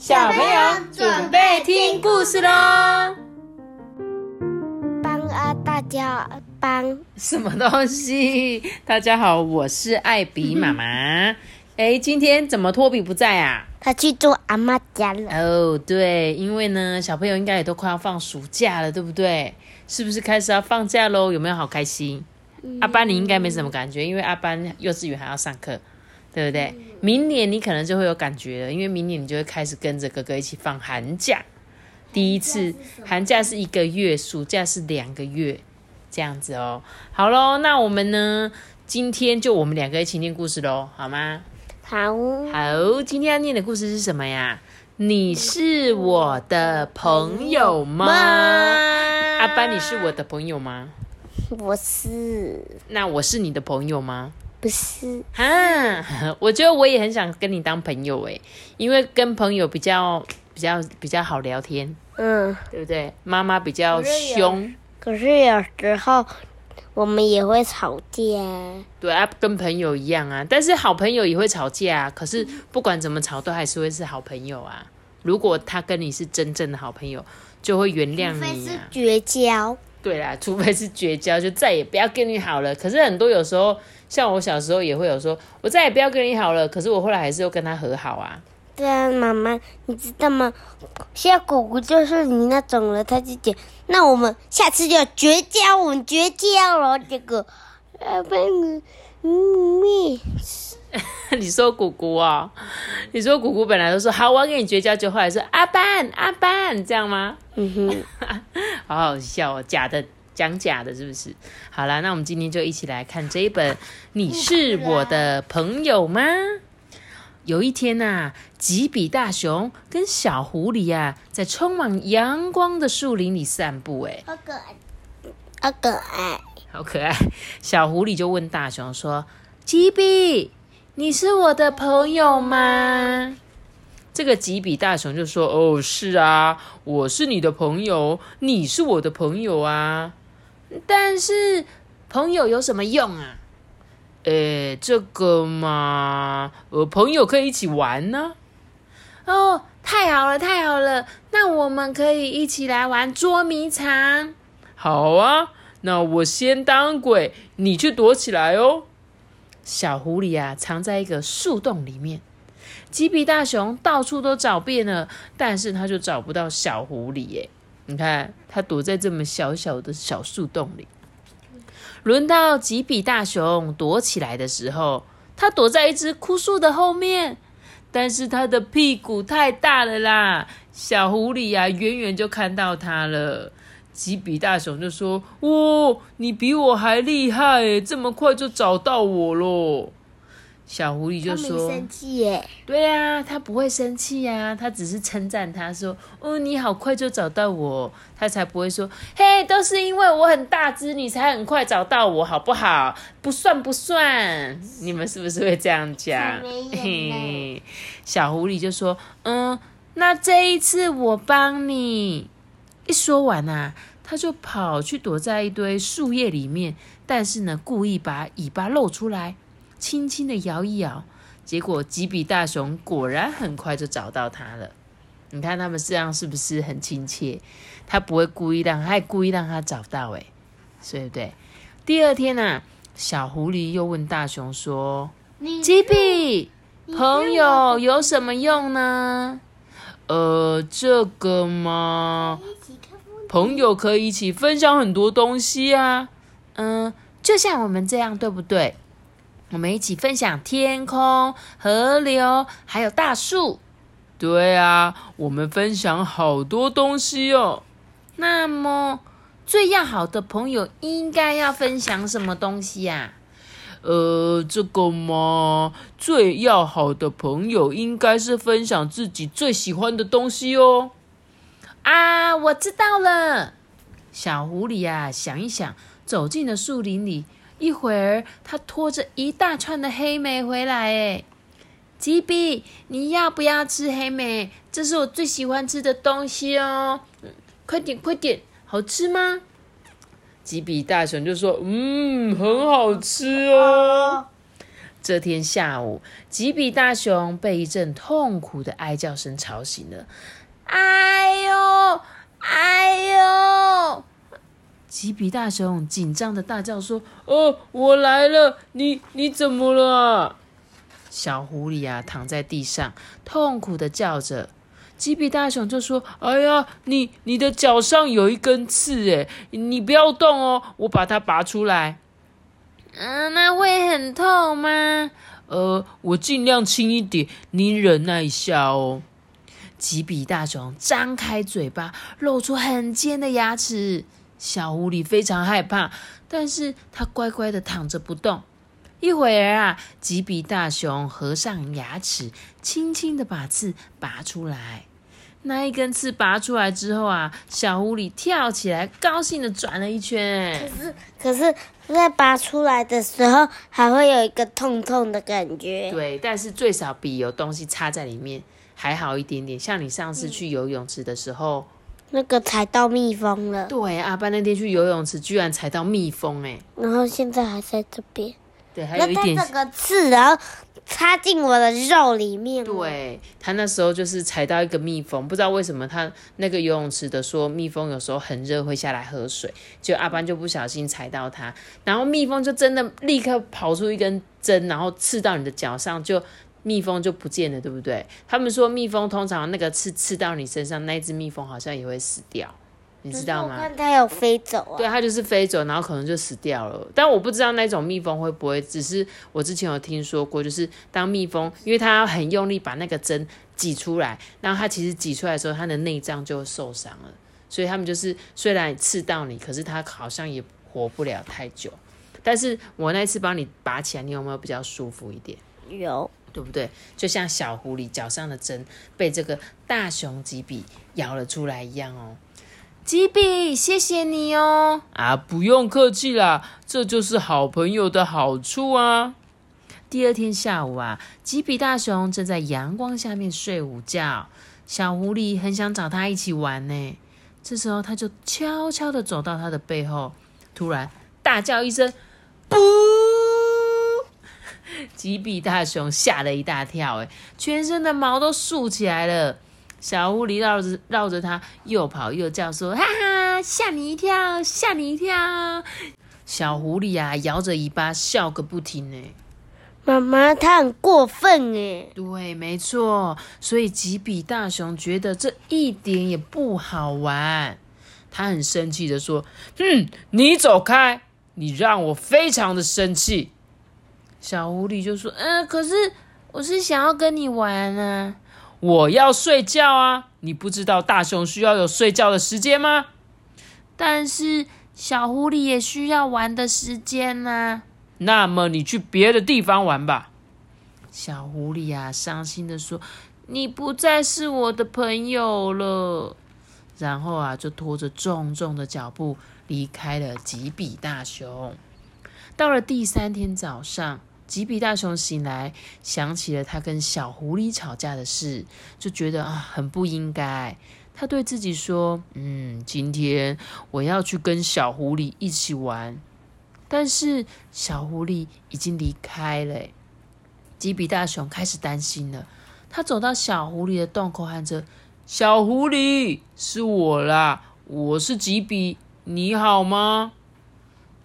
小朋友准备听故事喽！帮啊，大家帮什么东西？大家好，我是艾比妈妈。今天怎么托比不在啊？他去住阿嬷家了。哦，对，因为呢，小朋友应该也都快要放暑假了，对不对？是不是开始要放假喽？有没有好开心？阿班你应该没什么感觉，因为阿班幼稚园还要上课，对不对？明年你可能就会有感觉了，因为明年你就会开始跟着哥哥一起放寒假。第一次寒假是1个月，暑假是2个月，这样子哦。好咯，那我们呢，今天就我们2个一起念故事咯，好吗？好，今天要念的故事是什么呀？你是我的朋友吗？阿班，你是我的朋友吗？我是。那我是你的朋友吗？不是啊，我觉得我也很想跟你当朋友耶，因为跟朋友比较好聊天，对不对？妈妈比较凶，可是有时候我们也会吵架。对啊，跟朋友一样啊，但是好朋友也会吵架啊，可是不管怎么吵都还是会是好朋友啊。如果他跟你是真正的好朋友，就会原谅你啊，除非是绝交。对啦，除非是绝交，就再也不要跟你好了。可是很多有时候，像我小时候也会有说，我再也不要跟你好了。可是我后来还是又跟他和好啊。对啊，妈妈，你知道吗？现在姑姑就是你那种了，他就讲，那我们下次就绝交，我们绝交了。这个，你说姑姑啊、哦？你说姑姑本来都说好，我要跟你绝交，就后来说阿班，这样吗？好好笑哦，讲假的是不是？好啦，那我们今天就一起来看这一本《你是我的朋友吗》。有一天啊，吉比大熊跟小狐狸啊，在充满阳光的树林里散步。好可爱。小狐狸就问大熊说，吉比，你是我的朋友吗？这个吉比大熊就说，哦，是啊，我是你的朋友，你是我的朋友啊。但是朋友有什么用啊？这个嘛，朋友可以一起玩呢。哦，太好了，那我们可以一起来玩捉迷藏。好啊，那我先当鬼，你去躲起来哦。小狐狸啊，藏在一个树洞里面。吉比大熊到处都找遍了，但是他就找不到小狐狸耶。你看，他躲在这么小小的小树洞里。轮到吉比大熊躲起来的时候，他躲在一只枯树的后面，但是他的屁股太大了啦，小狐狸啊，远远就看到他了。吉比大熊就说，哦，你比我还厉害耶，这么快就找到我咯。小狐狸就说，他没生气耶。对啊，他不会生气啊，他只是称赞他说，哦，你好快就找到我。他才不会说，嘿，都是因为我很大只，你才很快找到我，好不好？不算。你们是不是会这样讲？小狐狸就说，那这一次我帮你。一说完啊，他就跑去躲在一堆树叶里面，但是呢，故意把尾巴露出来，轻轻的摇一摇。结果吉比大熊果然很快就找到他了。你看他们这样是不是很亲切？他不会故意让他找到耶，对不对？第二天啊，小狐狸又问大熊说，吉比，朋友有什么用呢？这个嘛，朋友可以一起分享很多东西啊，就像我们这样，对不对？我们一起分享天空、河流，还有大树。对啊，我们分享好多东西哦。那么，最要好的朋友应该要分享什么东西啊？这个嘛，最要好的朋友应该是分享自己最喜欢的东西哦。啊，我知道了。小狐狸啊，想一想，走进了树林里。一会儿，他拖着一大串的黑莓回来。哎，吉比，你要不要吃黑莓？这是我最喜欢吃的东西哦。快点，好吃吗？吉比大熊就说，很好吃哦。这天下午，吉比大熊被一阵痛苦的哀叫声吵醒了。哎呦，哎呦！吉比大熊紧张的大叫说：“哦，我来了！你怎么了啊？”小狐狸啊，躺在地上，痛苦的叫着。吉比大熊就说：“哎呀，你的脚上有一根刺，哎，你不要动哦，我把它拔出来。”那会很痛吗？我尽量轻一点，你忍耐一下哦。吉比大熊张开嘴巴，露出很尖的牙齿。小狐狸非常害怕，但是它乖乖的躺着不动。一会儿啊，吉比大熊合上牙齿，轻轻的把刺拔出来。那一根刺拔出来之后啊，小狐狸跳起来，高兴的转了一圈。可是在拔出来的时候，还会有一个痛痛的感觉。对，但是最少比有东西插在里面还好一点点。像你上次去游泳池的时候，那个踩到蜜蜂了。对，阿爸那天去游泳池，居然踩到蜜蜂哎。然后现在还在这边。对，还有一点。那这个刺，然后插进我的肉里面。对，他那时候就是踩到一个蜜蜂，不知道为什么他那个游泳池的说蜜蜂有时候很热会下来喝水，就阿班就不小心踩到它，然后蜜蜂就真的立刻跑出一根针，然后刺到你的脚上，就蜜蜂就不见了，对不对？他们说蜜蜂通常那个刺到你身上，那一只蜜蜂好像也会死掉。你知道吗？我看它有飞走啊。对，它就是飞走，然后可能就死掉了。但我不知道那种蜜蜂会不会，只是我之前有听说过，就是当蜜蜂，因为它要很用力把那个针挤出来，然后它其实挤出来的时候，它的内脏就受伤了。所以他们就是虽然刺到你，可是它好像也活不了太久。但是我那次帮你拔起来，你有没有比较舒服一点？有。对不对？就像小狐狸脚上的针被这个大熊吉比咬了出来一样哦。吉比，谢谢你哦！啊，不用客气啦，这就是好朋友的好处啊。第二天下午啊，吉比大熊正在阳光下面睡午觉，小狐狸很想找他一起玩呢。这时候，他就悄悄的走到他的背后，突然大叫一声：“不！”吉比大熊吓了一大跳，哎，全身的毛都竖起来了。小狐狸绕着他又跑又叫说：“哈哈，吓你一跳，吓你一跳！”小狐狸啊，摇着尾巴笑个不停呢。妈妈，它很过分耶。对，没错。所以吉比大熊觉得这一点也不好玩，他很生气的说：“你走开，你让我非常的生气。”小狐狸就说：“可是我是想要跟你玩啊。”我要睡觉啊！你不知道大熊需要有睡觉的时间吗？但是小狐狸也需要玩的时间啊。那么你去别的地方玩吧。小狐狸啊，伤心的说：“你不再是我的朋友了。”然后啊，就拖着重重的脚步离开了吉比大熊。到了第三天早上，吉比大熊醒来，想起了他跟小狐狸吵架的事，就觉得很不应该。他对自己说：“今天我要去跟小狐狸一起玩。”但是小狐狸已经离开了，吉比大熊开始担心了。他走到小狐狸的洞口，喊着：“小狐狸，是我啦！我是吉比，你好吗？”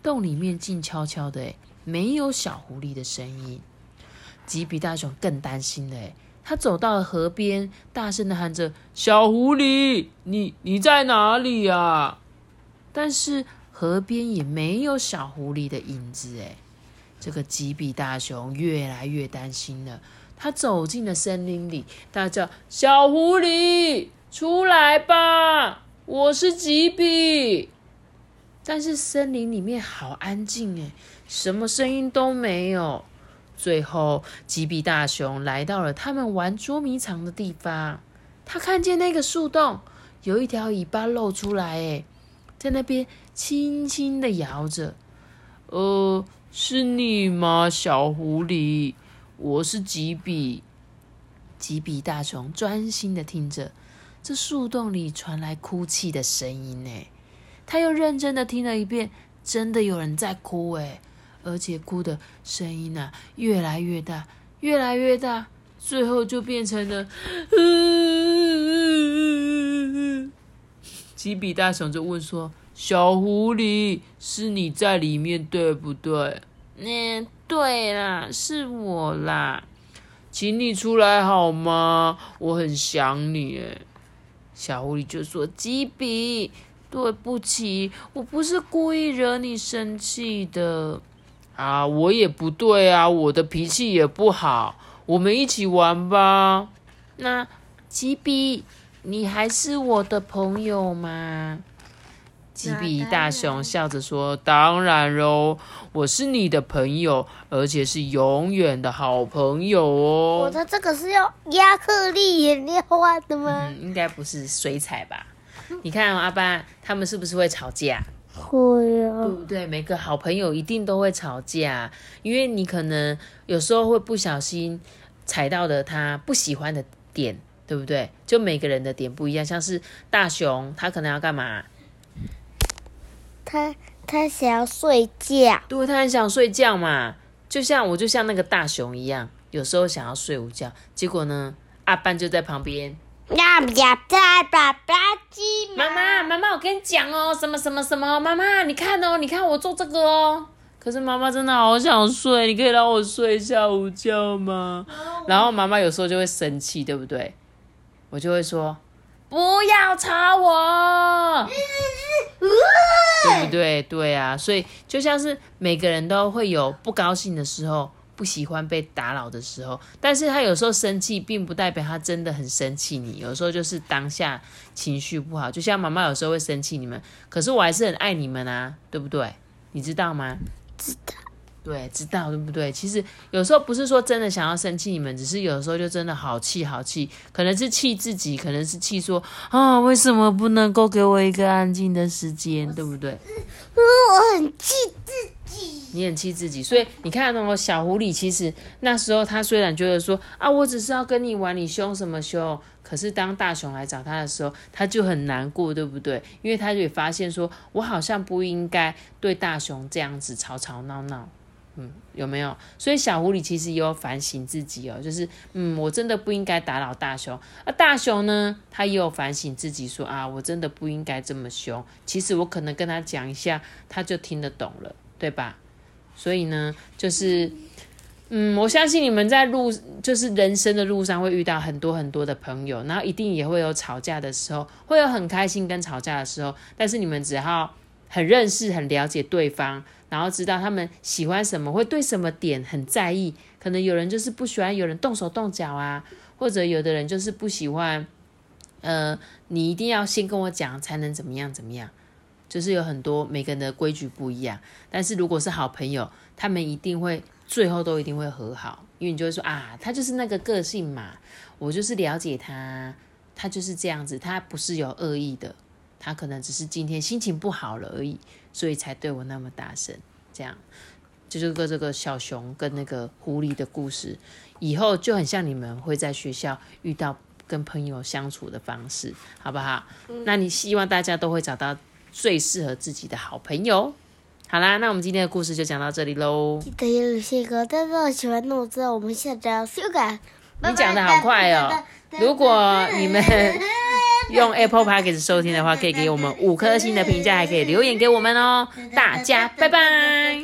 洞里面静悄悄的，没有小狐狸的声音。吉比大熊更担心了，他走到了河边，大声的喊着：“小狐狸，你在哪里啊？”但是河边也没有小狐狸的影子。这个吉比大熊越来越担心了，他走进了森林里，大叫：“小狐狸，出来吧，我是吉比。”但是森林里面好安静耶，什么声音都没有。最后，吉比大熊来到了他们玩捉迷藏的地方。他看见那个树洞有一条尾巴露出来耶，在那边轻轻的摇着。是你吗，小狐狸？我是吉比。吉比大熊专心的听着，这树洞里传来哭泣的声音耶。他又认真的听了一遍，真的有人在哭。而且哭的声音啊越来越大，越来越大，最后就变成了吉比大熊就问说：“小狐狸，是你在里面对不对？”“嗯，对啦，是我啦。”“请你出来好吗？我很想你。”小狐狸就说：“吉比，对不起，我不是故意惹你生气的。”“啊，我也不对啊，我的脾气也不好。我们一起玩吧。”“那吉比，你还是我的朋友吗？”吉比大熊笑着说：“当然喽，我是你的朋友，而且是永远的好朋友哦。”我的这个是用亚克力颜料画的吗？应该不是水彩吧？你看、阿爸他们是不是会吵架？会啊，对不对？每个好朋友一定都会吵架，因为你可能有时候会不小心踩到了他不喜欢的点，对不对？就每个人的点不一样，像是大熊，他可能要干嘛？他想要睡觉，对，他很想睡觉嘛，就像那个大熊一样，有时候想要睡午觉，结果呢，阿班就在旁边。妈妈，我跟你讲哦，什么什么什么，妈妈，你看哦，你看我做这个哦。可是妈妈真的好想睡，你可以让我睡一下午觉吗？然后妈妈有时候就会生气，对不对？我就会说，不要吵我。对不对？对啊，所以就像是每个人都会有不高兴的时候，不喜欢被打扰的时候，但是他有时候生气并不代表他真的很生气你，有时候就是当下情绪不好，就像妈妈有时候会生气你们，可是我还是很爱你们啊，对不对？你知道吗？知道。对，知道，对不对？其实有时候不是说真的想要生气你们，只是有时候就真的好气好气，可能是气自己，可能是气说啊，为什么不能够给我一个安静的时间，对不对？我很气自己。你很气自己，所以你看哦，小狐狸其实那时候他虽然觉得说啊，我只是要跟你玩，你凶什么凶？可是当大熊来找他的时候，他就很难过，对不对？因为他也发现说，我好像不应该对大熊这样子吵吵闹闹。有没有？所以小狐狸其实也有反省自己哦，就是我真的不应该打扰大熊。而大熊呢，他也有反省自己说啊，我真的不应该这么凶。其实我可能跟他讲一下，他就听得懂了，对吧？所以呢，就是我相信你们在就是人生的路上会遇到很多很多的朋友，然后一定也会有吵架的时候，会有很开心跟吵架的时候，但是你们只要很认识、很了解对方，然后知道他们喜欢什么，会对什么点很在意。可能有人就是不喜欢有人动手动脚啊，或者有的人就是不喜欢，你一定要先跟我讲才能怎么样怎么样。就是有很多每个人的规矩不一样，但是如果是好朋友，他们一定会最后都一定会和好，因为你就会说啊，他就是那个个性嘛，我就是了解他，他就是这样子，他不是有恶意的。他可能只是今天心情不好了而已，所以才对我那么大声。这样，就是跟这个小熊跟那个狐狸的故事，以后就很像你们会在学校遇到跟朋友相处的方式，好不好？那你希望大家都会找到最适合自己的好朋友。好啦，那我们今天的故事就讲到这里喽。记得有些歌，但是我喜欢弄这，我们下周修改。你讲的好快哦！如果你们用 Apple Podcast 收听的话，可以给我们5颗星的评价，还可以留言给我们哦。大家拜拜。